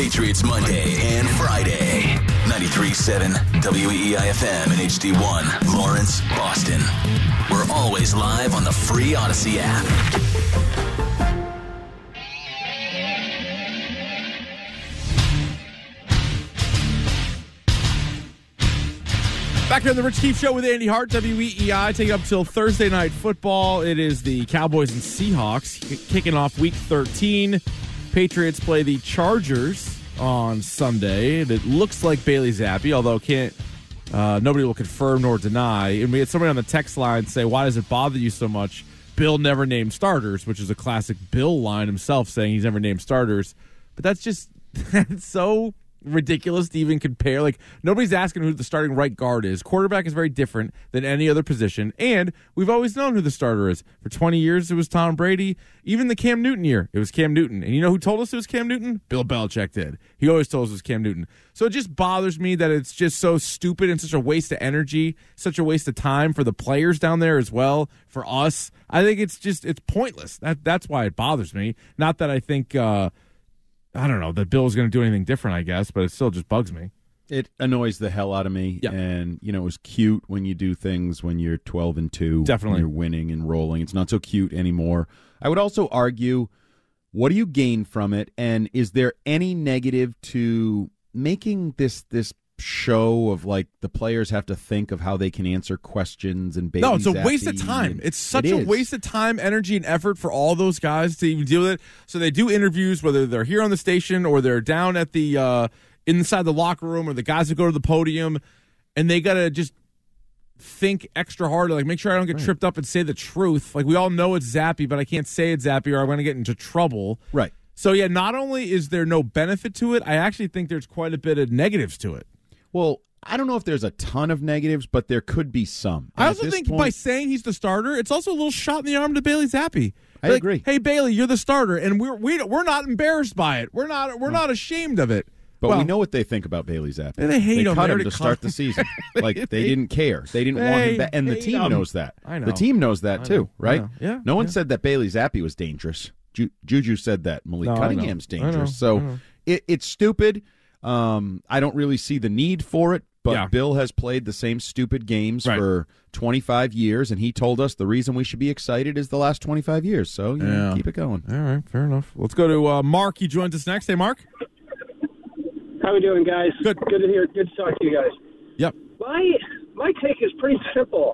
Patriots Monday and Friday. 93.7 WEEI FM and HD1, Lawrence, Boston. We're always live on the free Odyssey app. Back on the Rich Keefe Show with Andy Hart, WEEI, taking up till Thursday Night Football. It is the Cowboys and Seahawks kicking off Week 13. Patriots play the Chargers on Sunday. It looks like Bailey Zappe, although nobody will confirm nor deny. And we had somebody on the text line say, why does it bother you so much? Bill never named starters, which is a classic Bill line himself saying he's never named starters. But that's so ridiculous to even compare. Like, nobody's asking who the starting right guard is. Quarterback is very different than any other position, and we've always known who the starter is. For 20 years, it was Tom Brady. Even the Cam Newton year, it was Cam Newton. And you know who told us it was Cam Newton? Bill Belichick did. He always told us it was Cam Newton. So it just bothers me that it's just so stupid and such a waste of energy, such a waste of time for the players down there as well, for us. I think it's pointless. That's why it bothers me. Not that I think I don't know that Bill's going to do anything different, I guess, but it still just bugs me. It annoys the hell out of me. Yeah. And, you know, it was cute when you do things when you're 12-2. Definitely. When you're winning and rolling. It's not so cute anymore. I would also argue, what do you gain from it? And is there any negative to making this show of, like, the players have to think of how they can answer questions and Bailey Zappe? No, it's a waste of time. It's such a waste of time, energy, and effort for all those guys to even deal with it. So they do interviews, whether they're here on the station or they're down at the inside the locker room, or the guys that go to the podium, and they got to just think extra hard, like, make sure I don't get tripped up and say the truth. Like, we all know it's Zappe, but I can't say it's Zappe or I'm going to get into trouble. Right. So, yeah, not only is there no benefit to it, I actually think there's quite a bit of negatives to it. Well, I don't know if there's a ton of negatives, but there could be some. And I also think by saying he's the starter, it's also a little shot in the arm to Bailey Zappe. I agree. Hey, Bailey, you're the starter, and we're not embarrassed by it. We're not ashamed of it. But we know what they think about Bailey Zappe. They hate him. They cut him to start the season. Like, they didn't care. They didn't want him back. And the team knows that. I know. The team knows that, too, right? Yeah. No one said that Bailey Zappe was dangerous. Juju said that. Malik Cunningham's dangerous. So it's stupid. I don't really see the need for it, but Bill has played the same stupid games for 25 years, and he told us the reason we should be excited is the last 25 years. So, keep it going. All right, fair enough. Let's go to Mark. He joins us next. Hey, Mark. How we doing, guys? Good to hear. Good to talk to you guys. Yep. My take is pretty simple.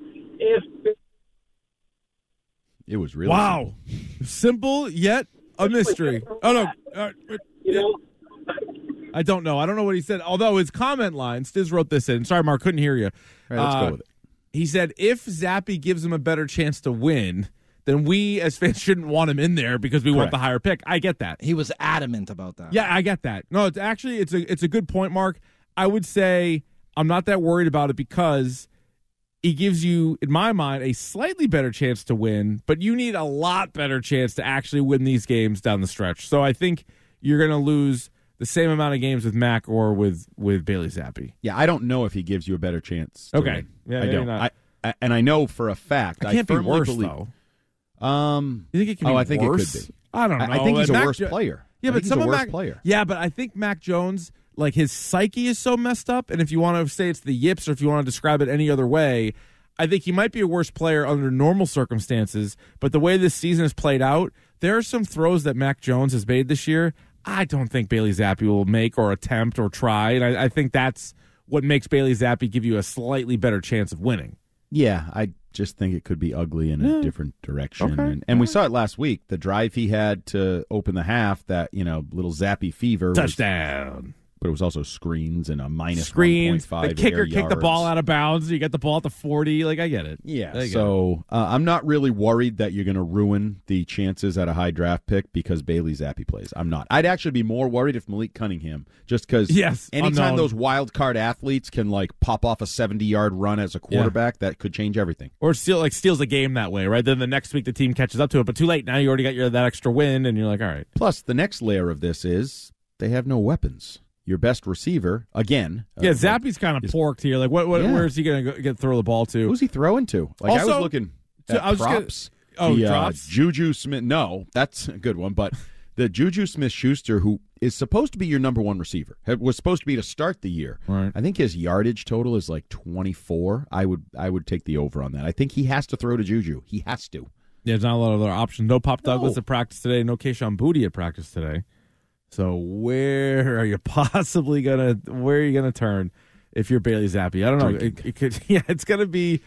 It was really simple yet a mystery. Oh, no. I don't know. I don't know what he said. Although his comment line, Stiz wrote this in. Sorry, Mark, couldn't hear you. All right, let's go with it. He said, if Zappe gives him a better chance to win, then we as fans shouldn't want him in there because we want the higher pick. I get that. He was adamant about that. Yeah, I get that. No, it's a good point, Mark. I would say I'm not that worried about it because he gives you, in my mind, a slightly better chance to win, but you need a lot better chance to actually win these games down the stretch. So I think you're going to lose the same amount of games with Mac or with Bailey Zappe. Yeah, I don't know if he gives you a better chance to win. Yeah, I don't. And I know for a fact. It can't be worse, though. You think it can be worse? I think it could be. I don't know. I think he's a worse player. Yeah, but I think Mac Jones, like, his psyche is so messed up, and if you want to say it's the yips or if you want to describe it any other way, I think he might be a worse player under normal circumstances, but the way this season has played out, there are some throws that Mac Jones has made this year I don't think Bailey Zappe will make or attempt or try, and I think that's what makes Bailey Zappe give you a slightly better chance of winning. Yeah, I just think it could be ugly in a different direction, and we saw it last week. The drive he had to open the half, that little Zappe fever touchdown, but it was also screens and a minus screens. 1.5 the kicker kicked yards. The ball out of bounds. You got the ball at the 40. Like, I get it. Yeah. So I'm not really worried that you're going to ruin the chances at a high draft pick because Bailey Zappe plays. I'm not. I'd actually be more worried if Malik Cunningham, just because anytime those wild card athletes can, like, pop off a 70-yard run as a quarterback, that could change everything. Or steals a game that way, right? Then the next week the team catches up to it, but too late. Now you already got that extra win, and you're like, all right. Plus, the next layer of this is they have no weapons. Your best receiver, again. Zappe's kind of porked here. Like, what where is he going to throw the ball to? Who's he throwing to? Like, also, I was looking at props. Drops? Juju Smith. No, that's a good one. But that Juju Smith-Schuster, who is supposed to be your number one receiver, was supposed to be to start the year. Right. I think his yardage total is like 24. I would take the over on that. I think he has to throw to Juju. He has to. There's not a lot of other options. No Pop Douglas at practice today. No Keyshawn Booty at practice today. So where are you gonna turn if you're Bailey Zappe? I don't know. It's gonna be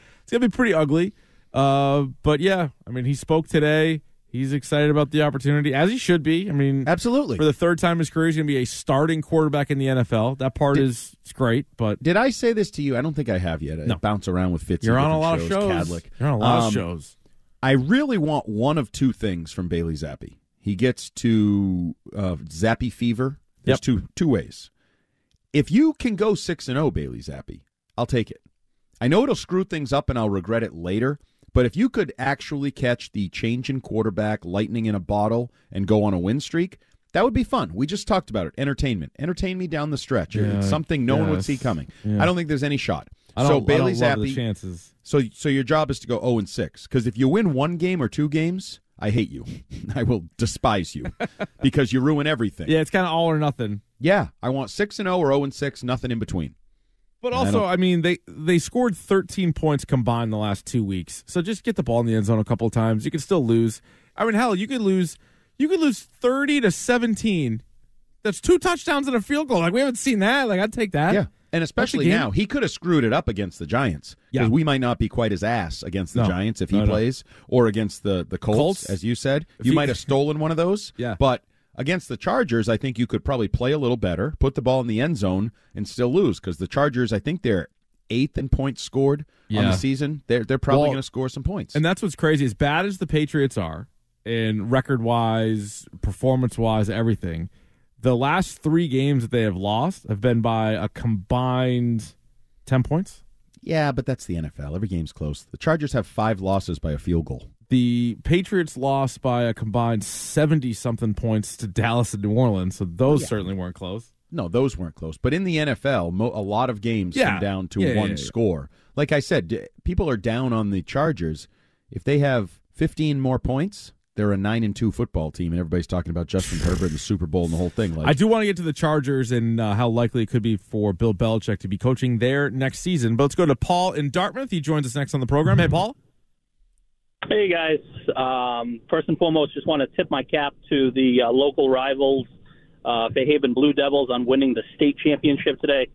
pretty ugly. But yeah, I mean, he spoke today. He's excited about the opportunity, as he should be. I mean, absolutely. For the third time in his career, he's going to be a starting quarterback in the NFL. That part is it's great. But did I say this to you? I don't think I have yet. I bounce around with Fitz. You're on a lot of shows. You're on a lot of shows. I really want one of two things from Bailey Zappe. He gets to Zappe fever. There's two ways. If you can go 6-0, Bailey Zappe, I'll take it. I know it'll screw things up, and I'll regret it later. But if you could actually catch the change in quarterback, lightning in a bottle, and go on a win streak, that would be fun. We just talked about it. Entertainment. Entertain me down the stretch. Yeah, it's something no one would see coming. Yeah. I don't think there's any shot. So Bailey Zappe, chances. So your job is to go 0-6. Because if you win one game or two games, I hate you. I will despise you because you ruin everything. Yeah, it's kind of all or nothing. Yeah, I want 6-0 or 0-6, nothing in between. But also, I mean, they scored 13 points combined the last 2 weeks. So just get the ball in the end zone a couple of times. You can still lose. I mean, hell, you could lose 30-17. That's 2 touchdowns and a field goal. Like, we haven't seen that. Like, I'd take that. Yeah, and especially now, he could have screwed it up against the Giants. Yeah, we might not be quite his ass against the Giants if he plays, or against the Colts, as you said. You might have stolen one of those. Yeah, but. Against the Chargers, I think you could probably play a little better, put the ball in the end zone, and still lose because the Chargers, I think they're 8th in points scored on the season. They're probably going to score some points. And that's what's crazy. As bad as the Patriots are, in record-wise, performance-wise, everything, the last 3 games that they have lost have been by a combined 10 points. Yeah, but that's the NFL. Every game's close. The Chargers have 5 losses by a field goal. The Patriots lost by a combined 70-something points to Dallas and New Orleans, so those certainly weren't close. No, those weren't close. But in the NFL, a lot of games come down to one score. Like I said, people are down on the Chargers. If they have 15 more points, they're a 9-2 football team, and everybody's talking about Justin Herbert and the Super Bowl and the whole thing. Like, I do want to get to the Chargers and how likely it could be for Bill Belichick to be coaching there next season. But let's go to Paul in Dartmouth. He joins us next on the program. Hey, Paul. Hey, guys. First and foremost, just want to tip my cap to the local rivals, Fairhaven Blue Devils, on winning the state championship today.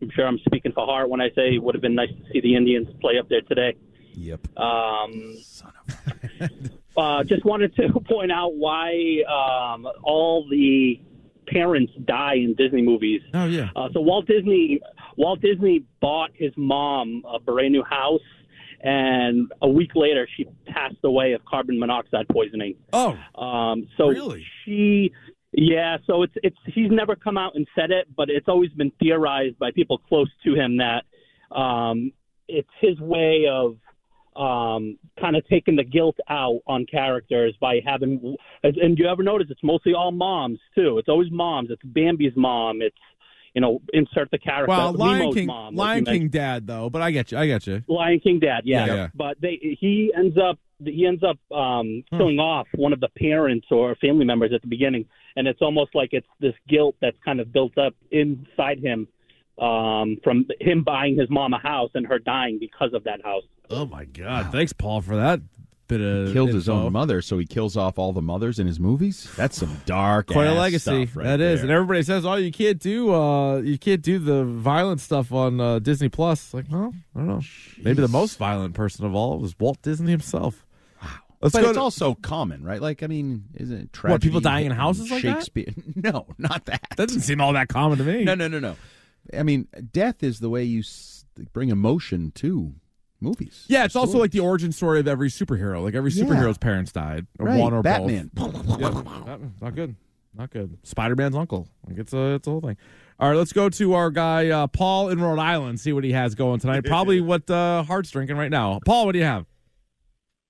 I'm sure I'm speaking for Hart when I say it would have been nice to see the Indians play up there today. Yep. Son of a... just wanted to point out why all the parents die in Disney movies. Oh, yeah. So Walt Disney bought his mom a brand new house. And a week later, she passed away of carbon monoxide poisoning. Oh, really? So it's he's never come out and said it, but it's always been theorized by people close to him that it's his way of kind of taking the guilt out on characters by having. And you ever notice it's mostly all moms too? It's always moms. It's Bambi's mom. It's. Insert the character. Well, Lion King dad, though, but I get you. Lion King dad, yeah. But he ends up killing off one of the parents or family members at the beginning, and it's almost like it's this guilt that's kind of built up inside him from him buying his mom a house and her dying because of that house. Oh, my God. Wow. Thanks, Paul, for that. He killed his own mother, so he kills off all the mothers in his movies. That's some dark, quite a legacy. Stuff right that is, there. And everybody says, "Oh, you can't do the violent stuff on Disney Plus." Like, well, I don't know. Jeez. Maybe the most violent person of all was Walt Disney himself. Wow, it's also common, right? Like, I mean, isn't it tragedy? What, people dying in houses like Shakespeare? That? No, not that. That doesn't seem all that common to me. No. I mean, death is the way you bring emotion to. Movies. Yeah, it's also like the origin story of every superhero. Like every superhero's parents died, or one or both. Batman. Not good. Spider-Man's uncle. Like it's a whole thing. All right, let's go to our guy Paul in Rhode Island. See what he has going tonight. Probably what Hart's drinking right now. Paul, what do you have?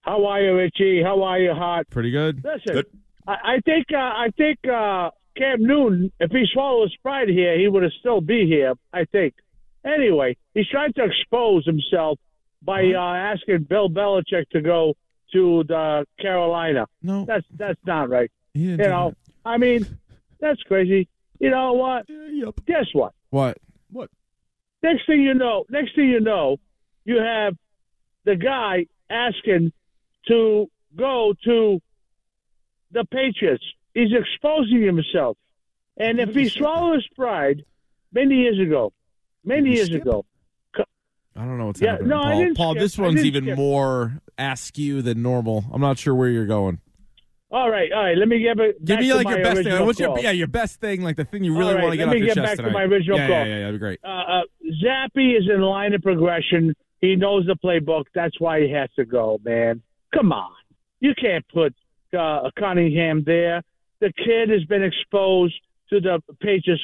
How are you, Richie? How are you, Hart? Pretty good. Listen, good. I think Cam Newton, if he swallowed his pride here, he would have still be here. I think. Anyway, he's trying to expose himself. By asking Bill Belichick to go to the Carolina. No. That's not right. You know, I mean, that's crazy. You know what? Yep. Guess what? What? What? Next thing you know, you have the guy asking to go to the Patriots. He's exposing himself. And if he swallows pride many years ago. I don't know what's happening. No, Paul, this one's even more askew than normal. I'm not sure where you're going. All right. Let me give me like your best thing. What's your best thing? Like the thing you really want to get off your chest tonight. Let me get back to my original call. Yeah, that'd be great. Zappe is in line of progression. He knows the playbook. That's why he has to go, man. Come on, you can't put Cunningham there. The kid has been exposed to the Patriots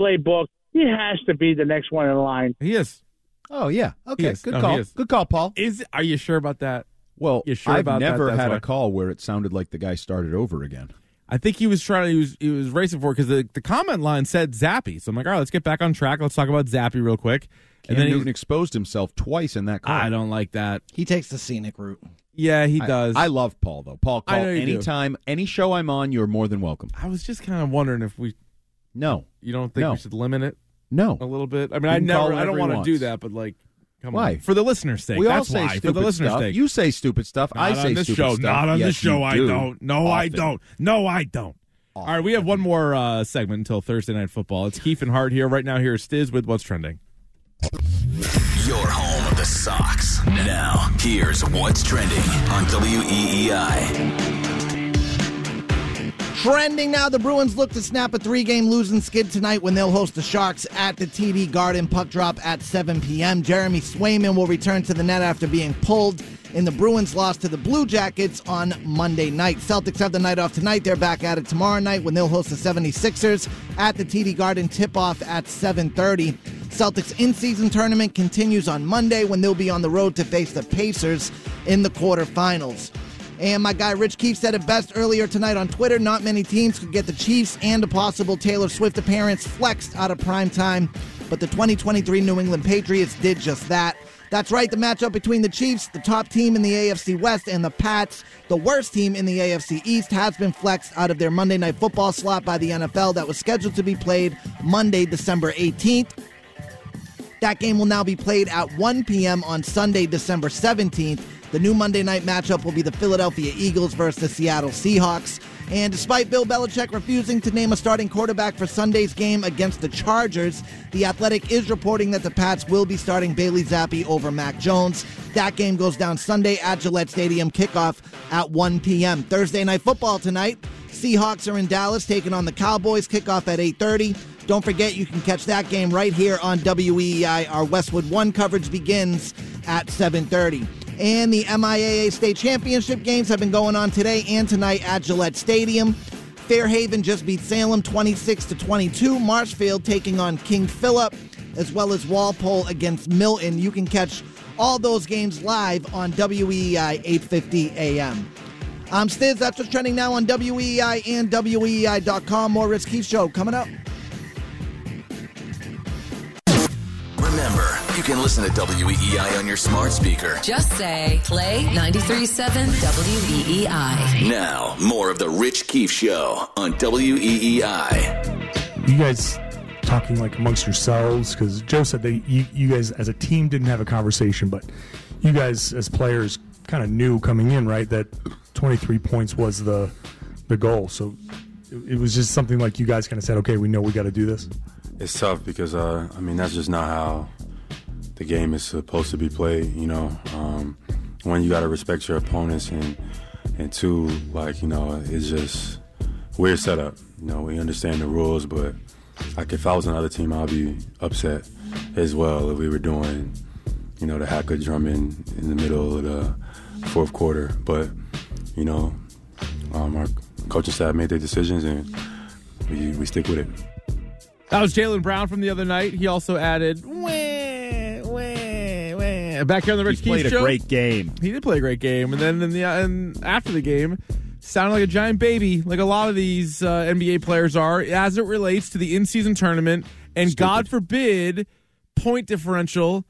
playbook. He has to be the next one in line. He is. Oh yeah. Okay. Good call. Good call, Paul. Are you sure about that? Well, I've never had a call where it sounded like the guy started over again. I think he was trying. He was racing for it because the comment line said Zappe. So I'm like, all right, let's get back on track. Let's talk about Zappe real quick. And then Newton exposed himself twice in that call. I don't like that. He takes the scenic route. Yeah, he does. I love Paul though. Paul, call anytime, any show I'm on. You're more than welcome. I was just kind of wondering if we. No, you don't think we should limit it? No, a little bit. I mean, I don't want to do that, but like. Come on. For the listener's sake. That's why. You say stupid stuff. I say stupid stuff. Not on this show. Not on this show. I don't. No, often. I don't. No, I don't. Often. All right, we have one more segment until Thursday Night Football. It's Keefe and Hart here. Right now, here is Stiz with What's Trending. Your home of the Sox. Now, here's What's Trending on WEEI. Trending now, the Bruins look to snap a 3-game losing skid tonight when they'll host the Sharks at the TD Garden. Puck drop at 7 p.m. Jeremy Swayman will return to the net after being pulled in the Bruins' loss to the Blue Jackets on Monday night. Celtics have the night off tonight. They're back at it tomorrow night when they'll host the 76ers at the TD Garden. Tip-off at 7:30. Celtics in-season tournament continues on Monday when they'll be on the road to face the Pacers in the quarterfinals. And my guy Rich Keefe said it best earlier tonight on Twitter. Not many teams could get the Chiefs and a possible Taylor Swift appearance flexed out of prime time, but the 2023 New England Patriots did just that. That's right, the matchup between the Chiefs, the top team in the AFC West, and the Pats, the worst team in the AFC East, has been flexed out of their Monday Night Football slot by the NFL that was scheduled to be played Monday, December 18th. That game will now be played at 1 p.m. on Sunday, December 17th. The new Monday night matchup will be the Philadelphia Eagles versus the Seattle Seahawks. And despite Bill Belichick refusing to name a starting quarterback for Sunday's game against the Chargers, The Athletic is reporting that the Pats will be starting Bailey Zappe over Mac Jones. That game goes down Sunday at Gillette Stadium, kickoff at 1 p.m. Thursday Night Football tonight. Seahawks are in Dallas taking on the Cowboys, kickoff at 8:30. Don't forget, you can catch that game right here on WEEI. Our Westwood One coverage begins at 7:30. And the MIAA State Championship games have been going on today and tonight at Gillette Stadium. Fairhaven just beat Salem 26-22. Marshfield taking on King Philip, as well as Walpole against Milton. You can catch all those gagames live on WEEI 8:50 a.m. I'm Stiz. That's what's trending now on WEEI and WEEI.com. More Rich Keefe Show coming up. Remember, you can listen to WEEI on your smart speaker. Just say, play 93.7 WEEI. Now, more of the Rich Keefe Show on WEEI. You guys talking like amongst yourselves, because Joe said that you guys as a team didn't have a conversation, but you guys as players kind of knew coming in, right, that 23 points was the goal. So it was just something like you guys kind of said, okay, we know we got to do this. It's tough because, that's just not how the game is supposed to be played, you know. One, you got to respect your opponents, and two, like, you know, it's just weird setup. You know, we understand the rules, but, like, if I was another team, I'd be upset as well if we were doing, you know, the hack of Drummond in the middle of the fourth quarter. But, you know, our coaching staff made their decisions, and we stick with it. That was Jaylen Brown from the other night. He also added, back here on the Rich Keefe Show. He played a great game. He did play a great game. And then and after the game, sounded like a giant baby, like a lot of these NBA players are, as it relates to the in-season tournament. And stupid. God forbid, point differential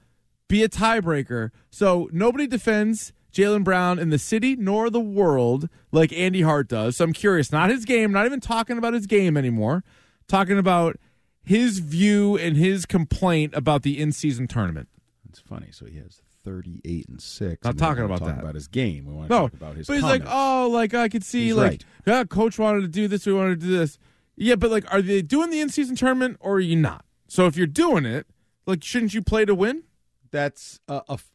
be a tiebreaker. So nobody defends Jaylen Brown in the city nor the world like Andy Hart does. So I'm curious, not his game, not even talking about his game anymore, talking about his view and his complaint about the in-season tournament. It's funny. So he has 38-6. Not talking about that. About his game. We want to talk about his. But he's comments. Like, oh, like I could see, he's like, right. Yeah, coach wanted to do this, we wanted to do this. Yeah, but like, are they doing the in-season tournament or are you not? So if you're doing it, like, shouldn't you play to win? That's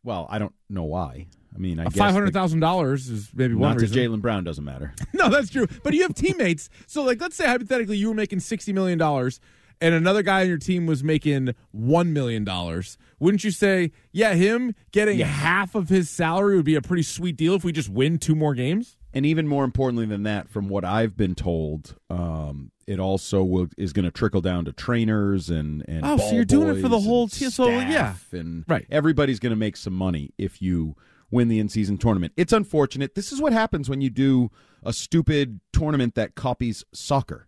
well, I don't know why. I mean, I guess $500,000 is maybe one reason. Jaylen Brown doesn't matter. No, that's true. But you have teammates. So, like, let's say hypothetically you were making $60 million, and another guy on your team was making $1 million. Wouldn't you say, yeah, him getting half of his salary would be a pretty sweet deal if we just win two more games? And even more importantly than that, from what I've been told, it also is going to trickle down to trainers and ball boys. Oh, so you're doing it for the whole team. So, yeah. And right. Everybody's going to make some money if you win the in-season tournament. It's unfortunate. This is what happens when you do a stupid tournament that copies soccer.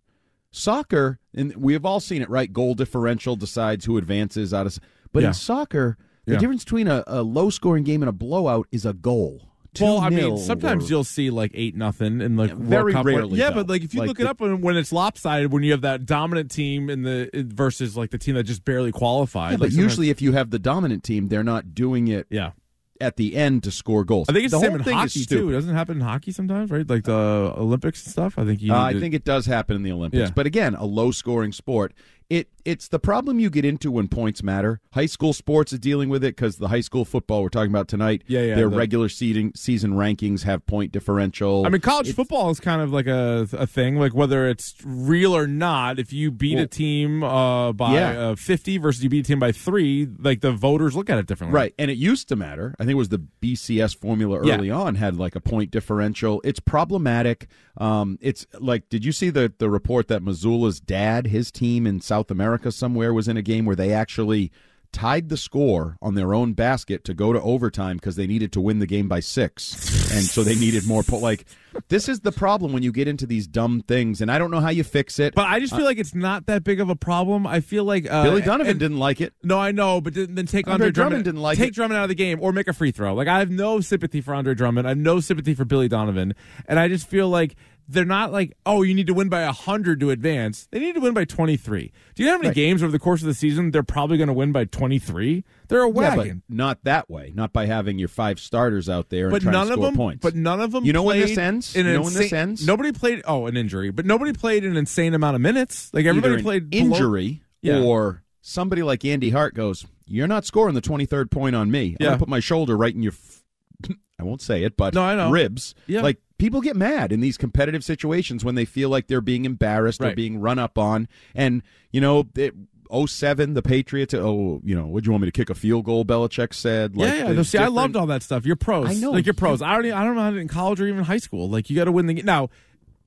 Soccer, and we have all seen it, right? Goal differential decides who advances out of. But in soccer, the difference between a low-scoring game and a blowout is a goal. Well, I mean, sometimes you'll see like 8-0 and like very rarely. Yeah, but like if you look it up when it's lopsided, when you have that dominant team in the versus like the team that just barely qualified. Yeah, but usually, if you have the dominant team, they're not doing it. Yeah. At the end to score goals. I think it's the same in hockey too. Doesn't it happen in hockey sometimes, right? Like the Olympics and stuff. I think I think it does happen in the Olympics. Yeah. But again, a low-scoring sport. It's the problem you get into when points matter. High school sports is dealing with it because the high school football we're talking about tonight. Yeah, their regular season rankings have point differential. I mean, college football is kind of like a thing. Like whether it's real or not, if you beat a team by 50 versus you beat a team by 3, like the voters look at it differently. Right, and it used to matter. I think it was the BCS formula early on had like a point differential. It's problematic. It's like, did you see the report that Missoula's dad, his team in South America somewhere, was in a game where they actually tied the score on their own basket to go to overtime because they needed to win the game by 6, and so they needed more. This is the problem when you get into these dumb things, and I don't know how you fix it. But I just feel like it's not that big of a problem. I feel like Billy Donovan didn't like it. No, I know, but then take Andre Drummond didn't like it. Take Drummond out of the game or make a free throw. Like I have no sympathy for Andre Drummond. I have no sympathy for Billy Donovan, and I just feel like. They're not like, oh, you need to win by 100 to advance. They need to win by 23. Do you know how many games over the course of the season they're probably going to win by 23? They're a wagon. Yeah, but not that way. Not by having your 5 starters out there and trying to score points. But none of them played. You know when this ends? Nobody played, an injury. But nobody played an insane amount of minutes. Like everybody played injury or somebody like Andy Hart goes, you're not scoring the 23rd point on me. I'm going to put my shoulder right in your, I won't say it, but ribs. Yeah. Like, people get mad in these competitive situations when they feel like they're being embarrassed or being run up on. And, you know, 2007, the Patriots, would you want me to kick a field goal, Belichick said. Like, yeah. No, see, I loved all that stuff. You're pros. I know. Like, you're pros. I don't know how to in college or even high school. Like, you got to win the game. Now,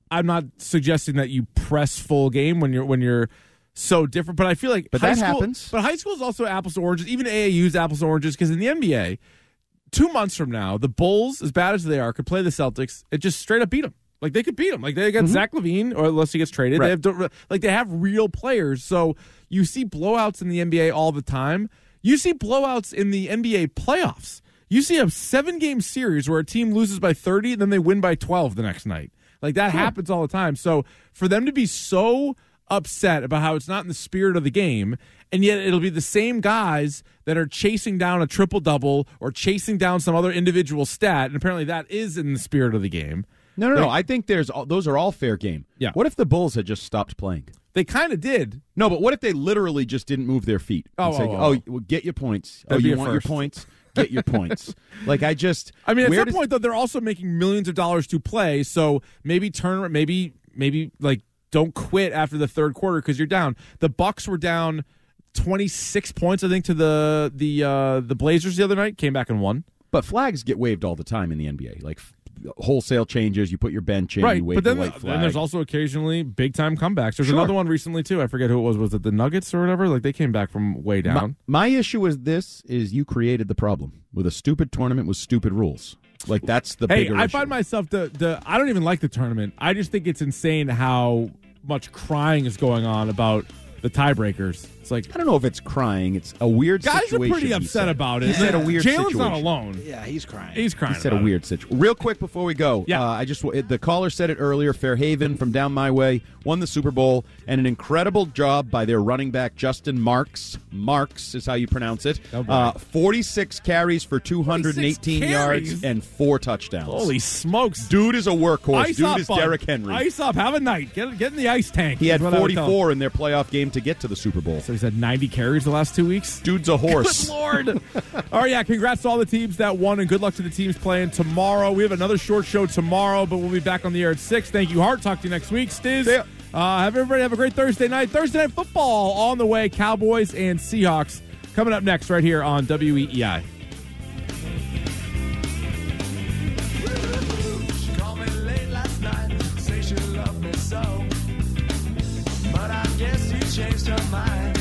I'm not suggesting that you press full game when you're so different. But I feel like happens. But high school is also apples to oranges. Even AAU is apples to oranges because in the NBA, 2 months from now, the Bulls, as bad as they are, could play the Celtics. It just straight up beat them. Like, they could beat them. Like, they got Zach LaVine, or unless he gets traded. Right. They have real players. So you see blowouts in the NBA all the time. You see blowouts in the NBA playoffs. You see a 7-game series where a team loses by 30, and then they win by 12 the next night. Like, that happens all the time. So for them to be so upset about how it's not in the spirit of the game, and yet it'll be the same guys that are chasing down a triple-double or chasing down some other individual stat, and apparently that is in the spirit of the game. No. I think those are all fair game. Yeah. What if the Bulls had just stopped playing? They kind of did. No, but what if they literally just didn't move their feet? Get your points. That'd you want first. Your points? Get your points. I mean, at some point, though, they're also making millions of dollars to play, so maybe don't quit after the third quarter because you're down. The Bucks were down 26 points, I think, to the Blazers the other night. Came back and won. But flags get waived all the time in the NBA. Like wholesale changes, you put your bench in, you wave the white flag. And there's also occasionally big-time comebacks. There's another one recently, too. I forget who it was. Was it the Nuggets or whatever? Like, they came back from way down. My issue is this, you created the problem with a stupid tournament with stupid rules. Like, that's the bigger issue. I find myself, I don't even like the tournament. I just think it's insane how much crying is going on about the tiebreakers. It's like, I don't know if it's crying. It's a weird situation. Guys are pretty upset about it. He said a weird situation. Jalen's not alone. Yeah, he's crying. He's crying. He said a weird situation. Real quick before we go, the caller said it earlier. Fairhaven from down my way won the Super Bowl, and an incredible job by their running back Justin Marks. Marks is how you pronounce it. 46 carries for 218 yards and 4 touchdowns. Holy smokes! Dude is a workhorse. Dude is Derrick Henry. Ice up. Have a night. Get in the ice tank. He had 44 in their playoff game to get to the Super Bowl. So he's had 90 carries the last 2 weeks? Dude's a horse. Good Lord. All right, yeah, congrats to all the teams that won, and good luck to the teams playing tomorrow. We have another short show tomorrow, but we'll be back on the air at 6. Thank you, Hart. Talk to you next week, Stiz. See ya. Have everybody have a great Thursday night. Thursday Night Football on the way. Cowboys and Seahawks coming up next right here on WEEI. She loved me so, but I guess you changed her mind.